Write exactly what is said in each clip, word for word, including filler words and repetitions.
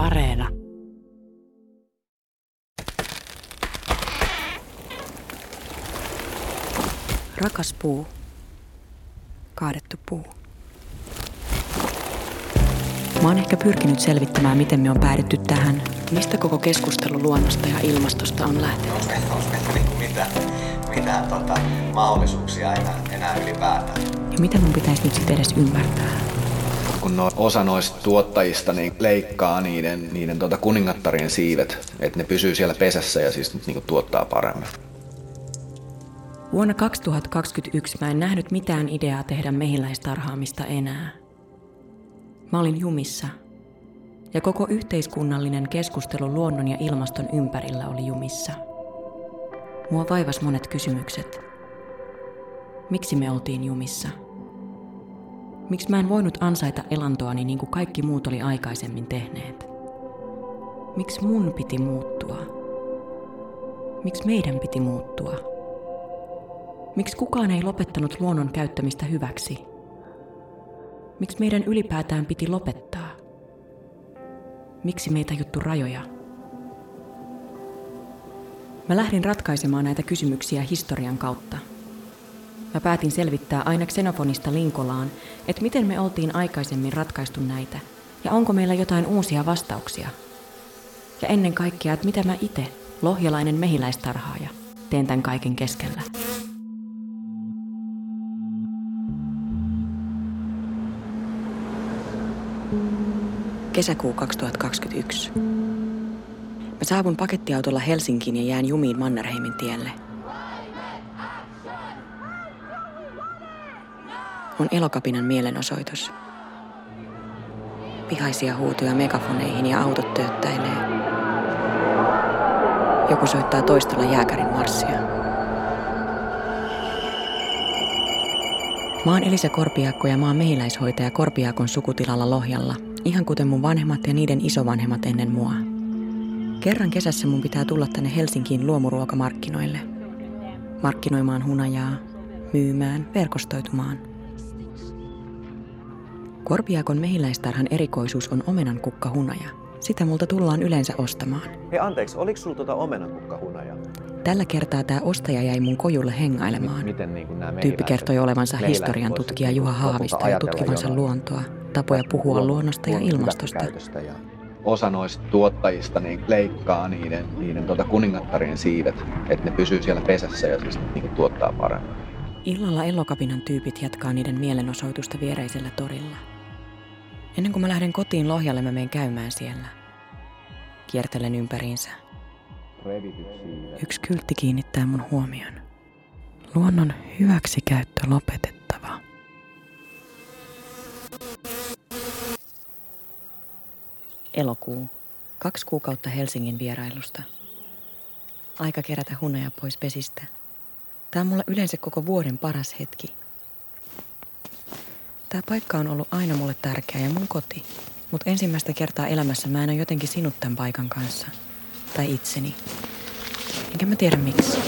Areena. Rakas puu. Kaadettu puu. Mä oon ehkä pyrkinyt selvittämään, miten me on päädytty tähän. Mistä koko keskustelu luonnosta ja ilmastosta on lähtenyt? Onko meillä mitään, mitään tota, mahdollisuuksia enää, enää ylipäätään? Ja mitä mun pitäisi nyt sitten edes ymmärtää? Kun no, osa noista tuottajista niin leikkaa niiden, niiden tuota kuningattarien siivet, että ne pysyy siellä pesässä ja siis niin kuin tuottaa paremmin. Vuonna kaksituhattakaksikymmentäyksi mä en nähnyt mitään ideaa tehdä mehiläistarhaamista enää. Mä olin jumissa. Ja koko yhteiskunnallinen keskustelu luonnon ja ilmaston ympärillä oli jumissa. Mua vaivasi monet kysymykset. Miksi me oltiin jumissa? Miksi mä en voinut ansaita elantoani niin kuin kaikki muut oli aikaisemmin tehneet? Miksi mun piti muuttua? Miksi meidän piti muuttua? Miksi kukaan ei lopettanut luonnon käyttämistä hyväksi? Miksi meidän ylipäätään piti lopettaa? Miksi me ei tajuttu rajoja? Mä lähdin ratkaisemaan näitä kysymyksiä historian kautta. Mä päätin selvittää aina Xenofonista Linkolaan, että miten me oltiin aikaisemmin ratkaistu näitä, ja onko meillä jotain uusia vastauksia. Ja ennen kaikkea, että mitä mä itse, lohjalainen mehiläistarhaaja, teen tämän kaiken keskellä. Kesäkuu kaksituhattakaksikymmentäyksi. Mä saavun pakettiautolla Helsinkiin ja jään jumiin Mannerheimin tielle. On Elokapinan mielenosoitus. Vihaisia huutoja megafoneihin ja autot tööttäilee. Joku soittaa toistolla jääkärin marssia. Mä oon Elisa Korpijaakko ja mä oon mehiläishoitaja Korpiakon sukutilalla Lohjalla, ihan kuten mun vanhemmat ja niiden isovanhemmat ennen mua. Kerran kesässä mun pitää tulla tänne Helsinkiin luomuruokamarkkinoille. Markkinoimaan hunajaa, myymään, verkostoitumaan. Korpiakon mehiläistarhan erikoisuus on omenankukkahunaja. Sitä multa tullaan yleensä ostamaan. Hei anteeksi, oliks sulla tuota omenankukkahunaja? Tällä kertaa tää ostaja jäi mun kojulle hengailemaan. Miten, niin kuin Tyyppi kertoi olevansa historian tutkija Juha Haavisto ja tutkivansa jollain. luontoa, tapoja puhua luonnosta ja ilmastosta. Ja osa noista tuottajista niin leikkaa niiden, niiden tuota kuningattarien siivet, että ne pysyy siellä pesässä ja siis niin kuin tuottaa paremmin. Illalla Elokapinan tyypit jatkaa niiden mielenosoitusta viereisellä torilla. Ennen kuin mä lähden kotiin Lohjalle, mä menen käymään siellä. Kiertelen ympäriinsä. Yksi kyltti kiinnittää mun huomion. Luonnon hyväksikäyttö lopetettava. Elokuu. Kaksi kuukautta Helsingin vierailusta. Aika kerätä hunaja pois pesistä. Tää on mulla yleensä koko vuoden paras hetki. Tää paikka on ollut aina mulle tärkeä ja mun koti. Mut ensimmäistä kertaa elämässä mä en oo jotenkin sinut tämän paikan kanssa. Tai itseni. Enkä mä tiedä miksi.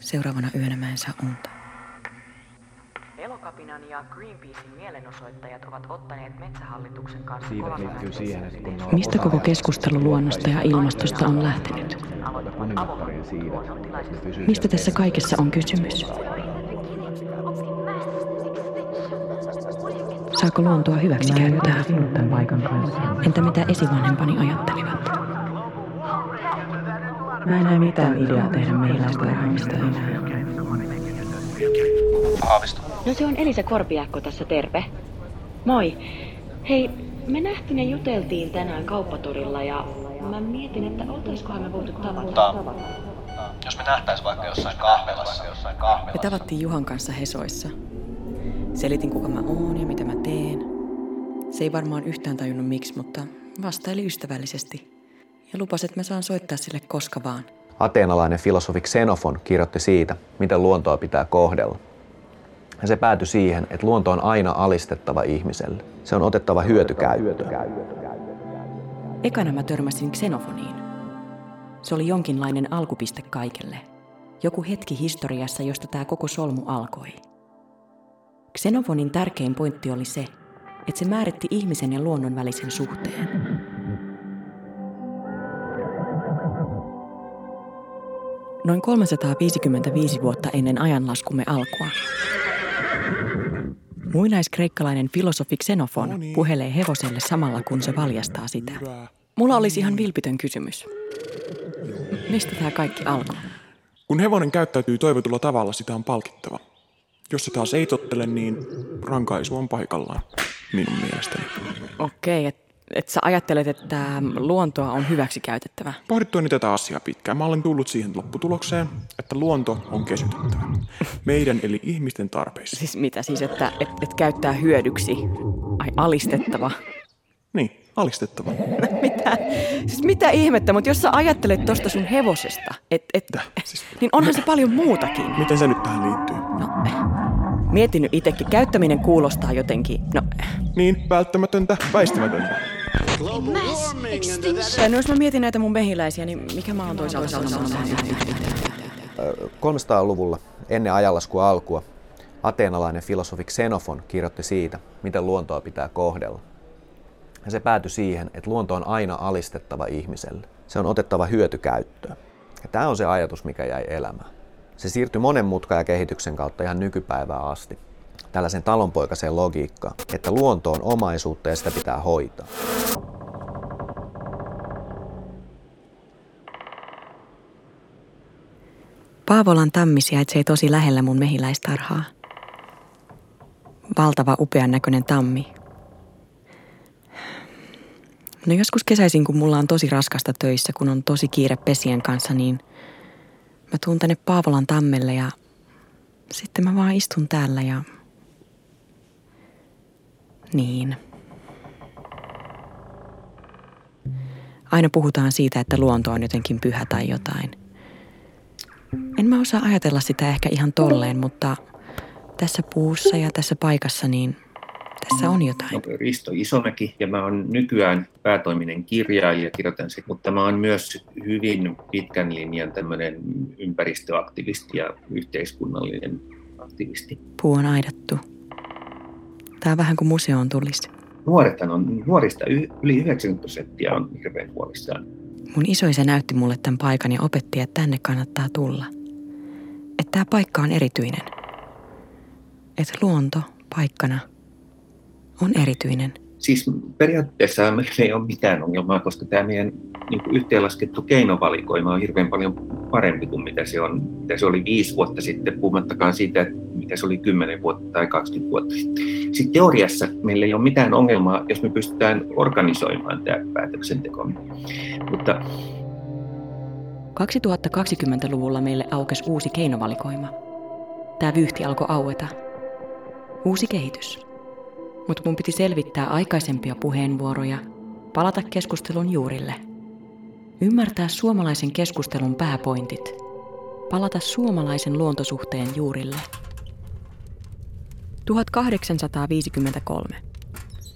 Seuraavana yönä mä en saa unta. Elokapinan ja Greenpeacein mielenosoittajat ovat ottaneet metsähallituksen kanssa kovan. Mistä koko keskustelu luonnosta ja ilmastosta on lähtenyt? Mistä tässä kaikessa on kysymys? Saako luontoa hyväksikäyttää? Entä mitä esivanhempani ajattelivat? Mä en näe mitään ideaa tehdä mehiläistarhaamista enää. Haavisto. No se on Elisa Korpijaakko tässä, terve. Moi. Hei, me nähtiin ja juteltiin tänään kauppatorilla ja mä mietin, että oltaiskohan me voitu tavata. Ta- Jos me nähtäis vaikka jossain kahvelassa. Me tavattiin Juhan kanssa Hesoissa. Selitin kuka mä oon ja mitä mä teen. Se ei varmaan yhtään tajunnut miksi, mutta vastaili ystävällisesti. Ja lupasi, että mä saan soittaa sille koska vaan. Ateenalainen filosofi Xenofon kirjoitti siitä, miten luontoa pitää kohdella. Ja se päätyi siihen, että luonto on aina alistettava ihmiselle. Se on otettava hyötykäyttöön. Ekana mä törmäsin Xenofoniin. Se oli jonkinlainen alkupiste kaikelle. joku hetki historiassa, josta tämä koko solmu alkoi. Xenofonin tärkein pointti oli se, että se määritti ihmisen ja luonnon välisen suhteen. Noin kolmesataaviisikymmentäviisi vuotta ennen ajanlaskumme alkua. Muinaiskreikkalainen filosofi Xenofon puhelee hevoselle samalla, kun se valjastaa sitä. Mulla olisi ihan vilpitön kysymys. Mistä tämä kaikki alkoi? Kun hevonen käyttäytyy toivotulla tavalla, sitä on palkittava. Jos se taas ei tottele, niin rankaisu on paikallaan, minun mielestäni. Okei, että et sä ajattelet, että luontoa on hyväksi käytettävä. Pohdittuani tätä asiaa pitkään, mä olen tullut siihen lopputulokseen, että luonto on kesytettävä. Meidän eli ihmisten tarpeisiin. Siis mitä siis, että et, et käyttää hyödyksi? Ai, alistettava. Niin, alistettava. Mitä? Siis mitä ihmettä, mutta jos sä ajattelet tosta sun hevosesta, et, et, siis, niin onhan se paljon muutakin. Miten se nyt tähän liittyy? No, mietin nyt itsekin. Käyttäminen kuulostaa jotenkin, no... Niin, välttämätöntä, väistämätöntä. Ja no, jos mä mietin näitä mun mehiläisiä, niin mikä mä oon toisaalta sanomassa? kolmesataaluvulla, ennen ajanlaskun alkua, ateenalainen filosofi Xenofon kirjoitti siitä, miten luontoa pitää kohdella. Ja se päätyi siihen, että luonto on aina alistettava ihmiselle. Se on otettava hyötykäyttöön. Ja tämä on se ajatus, mikä jäi elämään. Se siirtyi monen mutkan ja kehityksen kautta ihan nykypäivään asti. Tällaisen talonpoikaiseen logiikkaan, että luonto on omaisuutta ja sitä pitää hoitaa. Paavolan tammi sijaitsee tosi lähellä mun mehiläistarhaa. Valtava upean näköinen tammi. No joskus kesäisin, kun mulla on tosi raskasta töissä, kun on tosi kiire pesien kanssa, niin mä tuun tänne Paavolan tammelle ja sitten mä vaan istun täällä ja... Niin. Aina puhutaan siitä, että luonto on jotenkin pyhä tai jotain. En mä osaa ajatella sitä ehkä ihan tolleen, mutta tässä puussa ja tässä paikassa niin... Tässä on jotain. Risto Isomäki, ja mä oon nykyään päätoiminen kirjailija, kirjoitan se, mutta mä oon myös hyvin pitkän linjan tämmöinen ympäristöaktivisti ja yhteiskunnallinen aktivisti. Puu on aidattu. Tää on vähän kuin museoon tulisi. Nuorethan on, nuorista yli yhdeksänkymmentä prosenttia on hirveän huolissaan. Mun isoisä näytti mulle tämän paikan ja opetti, että tänne kannattaa tulla. Että tää paikka on erityinen. Että luonto paikkana on erityinen. Siis periaatteessa meillä ei ole mitään ongelmaa, koska tämä meidän niin kuin yhteenlaskettu keinovalikoima on hirveän paljon parempi kuin mitä se on, mitä se oli viisi vuotta sitten, puhumattakaan siitä, että mitä se oli kymmenen vuotta tai kaksikymmentä vuotta sitten. Sitten teoriassa meillä ei ole mitään ongelmaa, jos me pystytään organisoimaan tämä päätöksenteko. Mutta... kaksituhattakaksikymmentäluvulla meille aukesi uusi keinovalikoima. Tämä vyyhti alkoi aueta. Uusi kehitys. Mutta mun piti selvittää aikaisempia puheenvuoroja, palata keskustelun juurille, ymmärtää suomalaisen keskustelun pääpointit, palata suomalaisen luontosuhteen juurille. tuhatkahdeksansataaviisikymmentäkolme.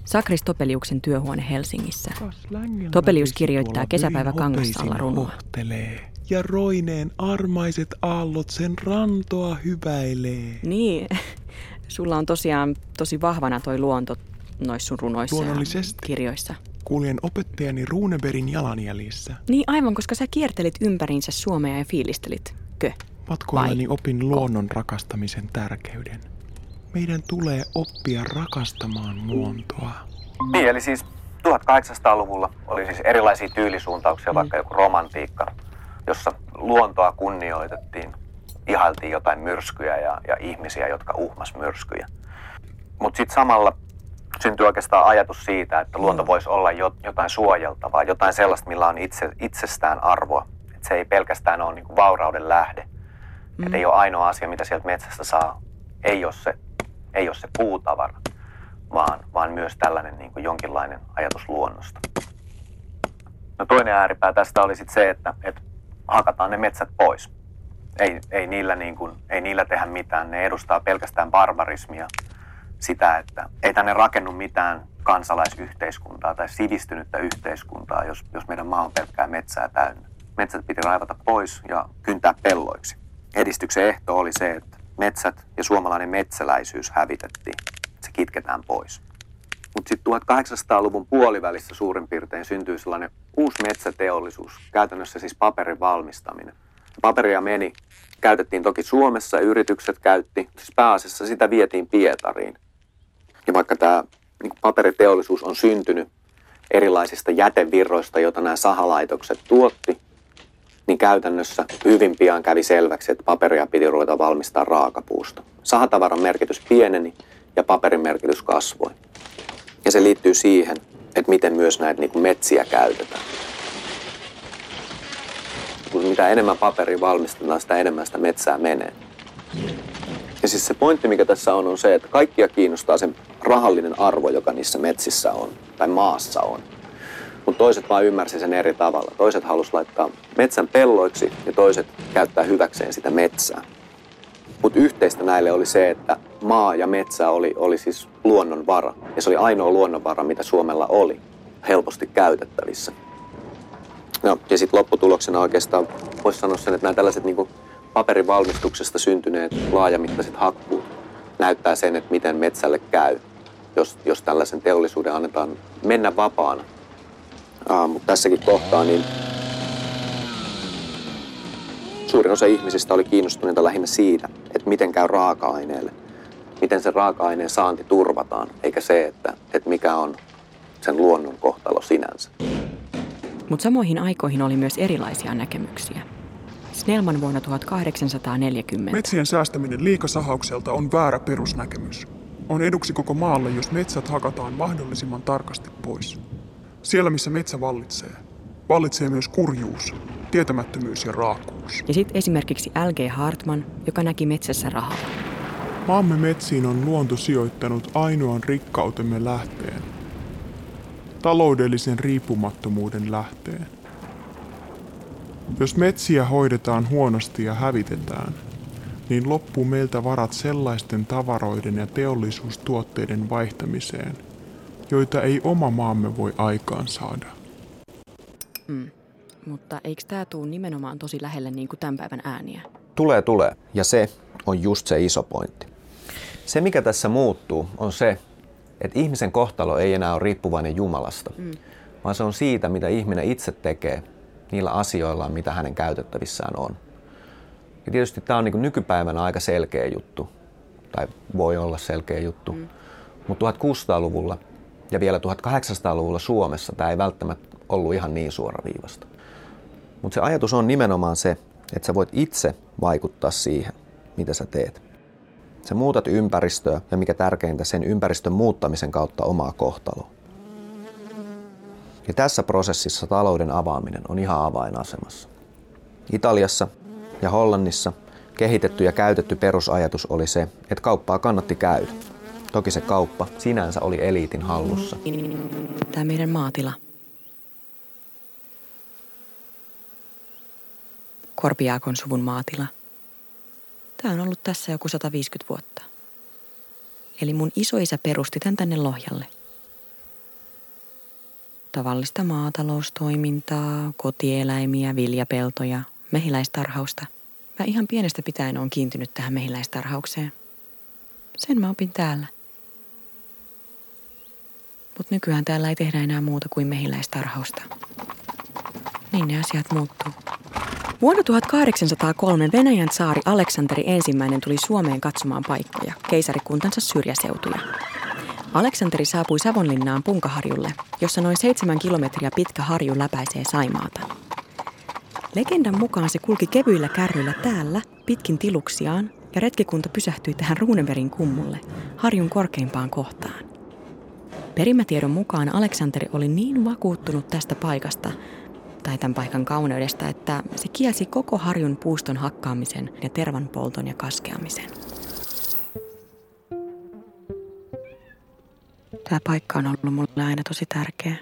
Sakris Topeliuksen työhuone Helsingissä. Topelius kirjoittaa Kesäpäivä Kangassalla runoa. Ja roineen armaiset aallot sen rantoa hyväilee. Niin. Sulla on tosiaan tosi vahvana toi luonto noissa sun runoissa ja kirjoissa. Kuljen opettajani Runebergin jalanjäljissä. Niin aivan, koska sä kiertelit ympäriinsä Suomea ja fiilistelit. Kö? Matkoillani opin luonnon rakastamisen tärkeyden. Meidän tulee oppia rakastamaan luontoa. Niin, eli siis tuhatkahdeksansataaluvulla oli siis erilaisia tyylisuuntauksia, mm. vaikka joku romantiikka, jossa luontoa kunnioitettiin. Ihailtiin jotain myrskyjä ja, ja ihmisiä, jotka uhmas myrskyjä. Mutta sitten samalla syntyi oikeastaan ajatus siitä, että luonto voisi olla jo, jotain suojeltavaa, jotain sellaista, millä on itse, itsestään arvoa. Et se ei pelkästään ole niinku vaurauden lähde. Mm. Et ei ole ainoa asia, mitä sieltä metsästä saa. Ei ole se, ei ole se puutavara, vaan, vaan myös tällainen niinku jonkinlainen ajatus luonnosta. No toinen ääripää tästä oli sit se, että et hakataan ne metsät pois. Ei, ei, niillä niin kuin, ei niillä tehdä mitään. Ne edustaa pelkästään barbarismia. Sitä, että ei tänne rakennu mitään kansalaisyhteiskuntaa tai sivistynyttä yhteiskuntaa, jos, jos meidän maa on pelkkää metsää täynnä. Metsät piti raivata pois ja kyntää pelloiksi. Edistyksen ehto oli se, että metsät ja suomalainen metsäläisyys hävitettiin. Se kitketään pois. Mutta sitten tuhatkahdeksansataaluvun puolivälissä suurin piirtein syntyy sellainen uusi metsäteollisuus, käytännössä siis paperin valmistaminen. Paperia meni, käytettiin toki Suomessa, yritykset käytti, siis pääasiassa sitä vietiin Pietariin. Ja vaikka tämä niin paperiteollisuus on syntynyt erilaisista jätevirroista, joita nämä sahalaitokset tuotti, niin käytännössä hyvin pian kävi selväksi, että paperia piti ruveta valmistaa raakapuusta. Sahatavaran merkitys pieneni ja paperin merkitys kasvoi. Ja se liittyy siihen, että miten myös näitä niin kuin metsiä käytetään. Kun mitä enemmän paperia valmistetaan, sitä enemmän sitä metsää menee. Ja siis se pointti, mikä tässä on, on se, että kaikkia kiinnostaa se rahallinen arvo, joka niissä metsissä on tai maassa on. Mutta toiset vaan ymmärsi sen eri tavalla. Toiset halus laittaa metsän pelloiksi ja toiset käyttää hyväkseen sitä metsää. Mutta yhteistä näille oli se, että maa ja metsä oli, oli siis luonnonvara. Ja se oli ainoa luonnonvara, mitä Suomella oli helposti käytettävissä. No, ja sitten lopputuloksena oikeastaan voisi sanoa sen, että nämä tällaiset niin kuin paperivalmistuksesta syntyneet laajamittaiset hakkuut näyttää sen, että miten metsälle käy, jos, jos tällaisen teollisuuden annetaan mennä vapaana. Aa, mutta tässäkin kohtaa niin suurin osa ihmisistä oli kiinnostuneita lähinnä siitä, että miten käy raaka-aineelle, miten sen raaka-aineen saanti turvataan, eikä se, että, että mikä on sen luonnon kohtalo sinänsä. Mutta samoihin aikoihin oli myös erilaisia näkemyksiä. Snellman vuonna tuhatkahdeksansataaneljäkymmentä. Metsien säästäminen liikasahaukselta on väärä perusnäkemys. On eduksi koko maalle, jos metsät hakataan mahdollisimman tarkasti pois. Siellä, missä metsä vallitsee, vallitsee myös kurjuus, tietämättömyys ja raakuus. Ja sitten esimerkiksi L G Hartman, joka näki metsässä rahaa. Maamme metsiin on luonto sijoittanut ainoan rikkautemme lähteen. Taloudellisen riippumattomuuden lähteen. Jos metsiä hoidetaan huonosti ja hävitetään, niin loppuu meiltä varat sellaisten tavaroiden ja teollisuustuotteiden vaihtamiseen, joita ei oma maamme voi aikaan saada. Mm. Mutta eikö tämä tule nimenomaan tosi lähelle niin kuin tämän päivän ääniä? Tulee, tulee. Ja se on just se iso pointti. Se, mikä tässä muuttuu, on se, että ihmisen kohtalo ei enää ole riippuvainen Jumalasta, mm. vaan se on siitä, mitä ihminen itse tekee niillä asioilla, mitä hänen käytettävissään on. Ja tietysti tämä on niin kuin nykypäivänä aika selkeä juttu, tai voi olla selkeä juttu, mm. mutta tuhatkuusisataaluvulla ja vielä tuhatkahdeksansataaluvulla Suomessa tämä ei välttämättä ollut ihan niin suoraviivasta. Mutta se ajatus on nimenomaan se, että sä voit itse vaikuttaa siihen, mitä sä teet. Sä muutat ympäristöä ja mikä tärkeintä, sen ympäristön muuttamisen kautta omaa kohtaloa. Ja tässä prosessissa talouden avaaminen on ihan avainasemassa. Italiassa ja Hollannissa kehitetty ja käytetty perusajatus oli se, että kauppaa kannatti käydä. Toki se kauppa sinänsä oli eliitin hallussa. Tämä meidän maatila. Korpiakon suvun maatila. Tämä on ollut tässä joku sataviisikymmentä vuotta. Eli mun isoisä perusti tän tänne Lohjalle. Tavallista maataloustoimintaa, kotieläimiä, viljapeltoja, mehiläistarhausta. Mä ihan pienestä pitäen oon kiintynyt tähän mehiläistarhaukseen. Sen mä opin täällä. Mut nykyään täällä ei tehdä enää muuta kuin mehiläistarhausta. Niin ne asiat muuttuu. Vuonna tuhatkahdeksansataakolme Venäjän tsaari Aleksanteri ensimmäinen tuli Suomeen katsomaan paikkoja, keisarikuntansa syrjäseutuja. Aleksanteri saapui Savonlinnaan Punkaharjulle, jossa noin seitsemän kilometriä pitkä harju läpäisee Saimaata. Legendan mukaan se kulki kevyillä kärryillä täällä pitkin tiluksiaan ja retkikunta pysähtyi tähän Ruuneverin kummulle, harjun korkeimpaan kohtaan. Perimätiedon mukaan Aleksanteri oli niin vakuuttunut tästä paikasta, tai tämän paikan kauneudesta, että se kielsi koko harjun puuston hakkaamisen ja tervanpolton ja kaskeamisen. Tämä paikka on ollut mulle aina tosi tärkeä.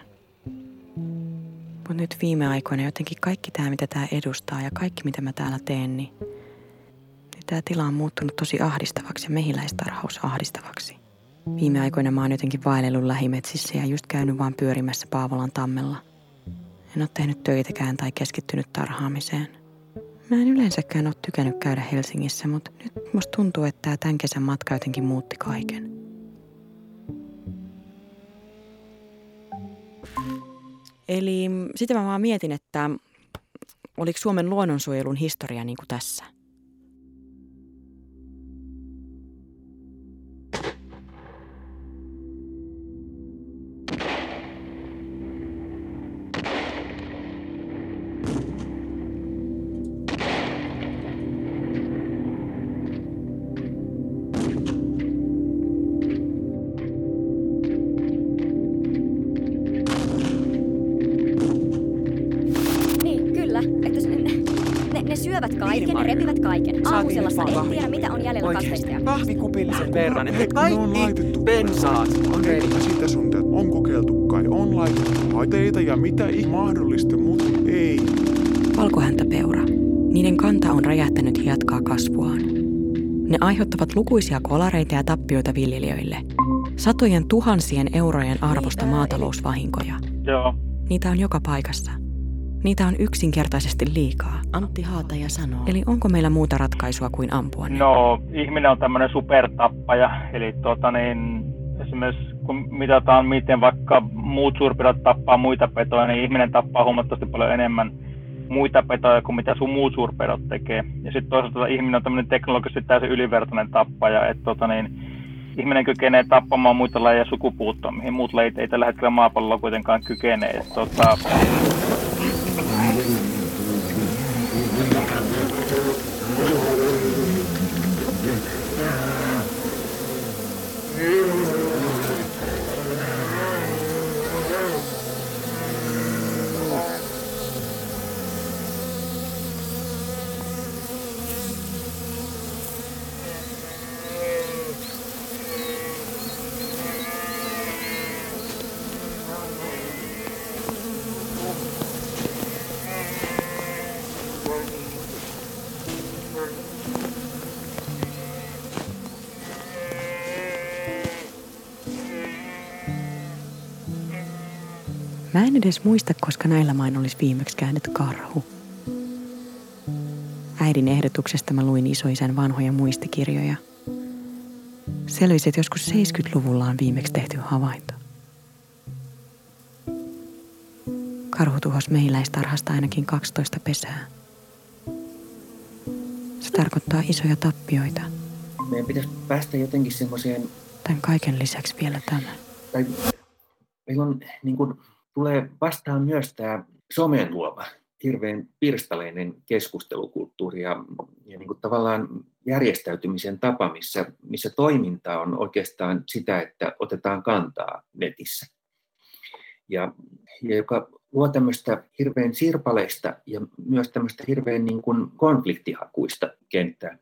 Mutta nyt viime aikoina jotenkin kaikki tämä, mitä tämä edustaa ja kaikki, mitä mä täällä teen, niin, niin tämä tila on muuttunut tosi ahdistavaksi ja mehiläistarhaus ahdistavaksi. Viime aikoina mä oon jotenkin vaellellut lähimetsissä ja just käynyt vaan pyörimässä Paavolan tammella. En ole tehnyt töitäkään tai keskittynyt tarhaamiseen. Mä en yleensäkään ole tykännyt käydä Helsingissä, mutta nyt musta tuntuu, että tää tämän kesän matka jotenkin muutti kaiken. Eli sitten mä vaan mietin, että oliko Suomen luonnonsuojelun historia niin kuin tässä? Kahvikupillisen verran. He kaikki pensaat. Anteeksi sitä sun, että on kokeiltu kai, on laitettu haiteita ja mitä ei mahdollista, mutta ei. Valkohäntäpeura. Niiden kanta on räjähtänyt ja jatkaa kasvuaan. Ne aiheuttavat lukuisia kolareita ja tappioita viljelijöille. Satojen tuhansien eurojen arvosta maatalousvahinkoja. Joo. Niitä on joka paikassa. Niitä on yksinkertaisesti liikaa. Antti Haataja sanoo. Eli onko meillä muuta ratkaisua kuin ampua? Ne? No, ihminen on tämmöinen supertappaja. Eli tuota niin, esimerkiksi kun mitataan, miten vaikka muut suurpedot tappaa muita petoja, niin ihminen tappaa huomattavasti paljon enemmän muita petoja kuin mitä sun muut suurpedot tekee. Ja sitten toisaalta ihminen on tämmöinen teknologisesti täysin ylivertainen tappaja. Että tuota niin, ihminen kykenee tappamaan muita lajeja sukupuuttoon, mihin muut lajit ei tällä hetkellä maapallolla kuitenkaan kykene. Että tuota... Mä en edes muista, koska näillä main olisi viimeksi käynyt karhu. Äidin ehdotuksesta mä luin isoisän vanhoja muistikirjoja. Selvisi, että joskus seitsemänkymmentäluvulla on viimeksi tehty havainto. Karhu tuhosi mehiläistarhasta ainakin kaksitoista pesää. Se tarkoittaa isoja tappioita. Meidän pitäisi päästä jotenkin semmoiseen... Tämän kaiken lisäksi vielä tämä. Tai... Meillä on, niin kuin, tulee vastaan myös tämä somen luoma, hirveän pirstaleinen keskustelukulttuuri ja, ja niin kuin tavallaan järjestäytymisen tapa, missä, missä toiminta on oikeastaan sitä, että otetaan kantaa netissä. Ja, ja joka luo tämmöistä hirveän sirpaleista ja myös tämmöistä hirveän niin kuin konfliktihakuista kenttää.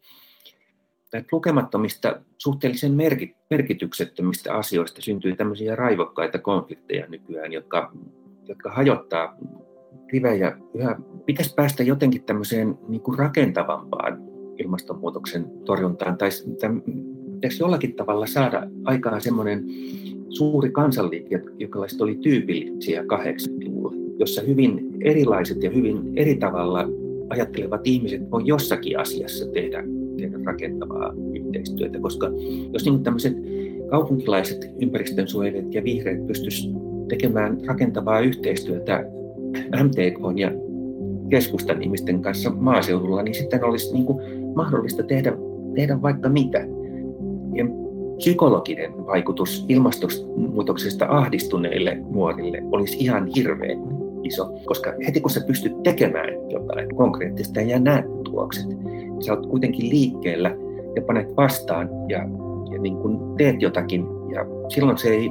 Lukemattomista, suhteellisen merkityksettömistä asioista syntyy tämmöisiä raivokkaita konflikteja nykyään, jotka, jotka hajottaa rivejä. Yhä pitäisi päästä jotenkin tämmöiseen niin kuin rakentavampaan ilmastonmuutoksen torjuntaan, tai pitäisi jollakin tavalla saada aikaan semmoinen suuri kansanliike, jokalaiset oli tyypillisiä kahdeksankymmentäluvulla, jossa hyvin erilaiset ja hyvin eri tavalla ajattelevat ihmiset voi jossakin asiassa tehdä rakentavaa yhteistyötä, koska jos niin tämmöiset kaupunkilaiset ympäristönsuojelijat ja vihreät pystyisivät tekemään rakentavaa yhteistyötä M T K:n ja keskustan ihmisten kanssa maaseudulla, niin sitten olisi niin kuin mahdollista tehdä, tehdä vaikka mitä. Ja psykologinen vaikutus ilmastonmuutoksesta ahdistuneille nuorille olisi ihan hirveän iso, koska heti kun sä pystyt tekemään jotain konkreettista ja näet tulokset, sä oot kuitenkin liikkeellä ja panet vastaan ja, ja niin kun teet jotakin. Ja silloin se ei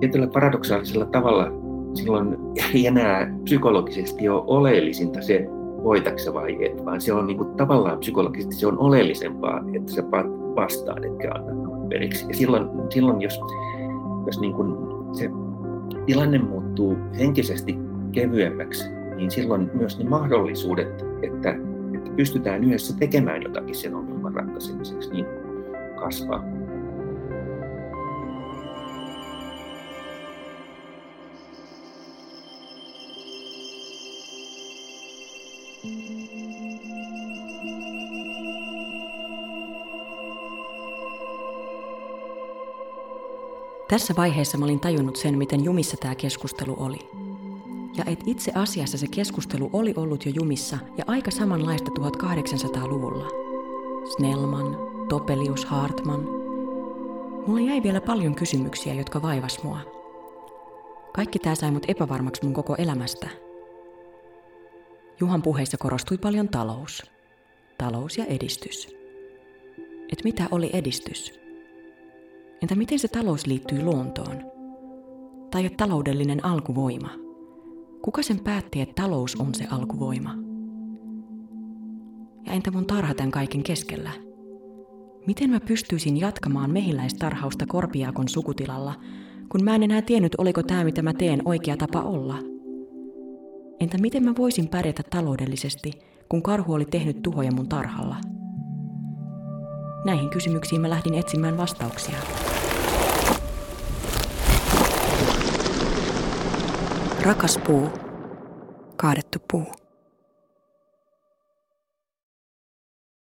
tietyllä paradoksaalisella tavalla, silloin ei enää psykologisesti ole oleellisinta se, voitaks sä vai et, vaan se on niin kun, tavallaan psykologisesti se on oleellisempaa, että sä panet vastaan, etkä annat periksi. Ja silloin, silloin jos, jos niin kun se tilanne muuttuu henkisesti kevyemmäksi, niin silloin myös ne mahdollisuudet, että pystytään yhdessä tekemään jotakin sen ongelman ratkaisemiseksi, niin kasvaa. Tässä vaiheessa mä olin tajunnut sen, miten jumissa tämä keskustelu oli. Ja et itse asiassa se keskustelu oli ollut jo jumissa ja aika samanlaista kahdeksantoistasataa-luvulla. Snellman, Topelius, Hartman. Mulla jäi vielä paljon kysymyksiä, jotka vaivas mua. Kaikki tää sai mut epävarmaksi mun koko elämästä. Juhan puheissa korostui paljon talous. Talous ja edistys. Et mitä oli edistys? Entä miten se talous liittyy luontoon? Tai taloudellinen alkuvoima? Kuka sen päätti, että talous on se alkuvoima? Ja entä mun tarha tämän kaiken keskellä? Miten mä pystyisin jatkamaan mehiläistarhausta Korpiakon sukutilalla, kun mä en enää tiennyt, oliko tämä, mitä mä teen, oikea tapa olla? Entä miten mä voisin pärjätä taloudellisesti, kun karhu oli tehnyt tuhoja mun tarhalla? Näihin kysymyksiin mä lähdin etsimään vastauksia. Rakas puu. Kaadettu puu.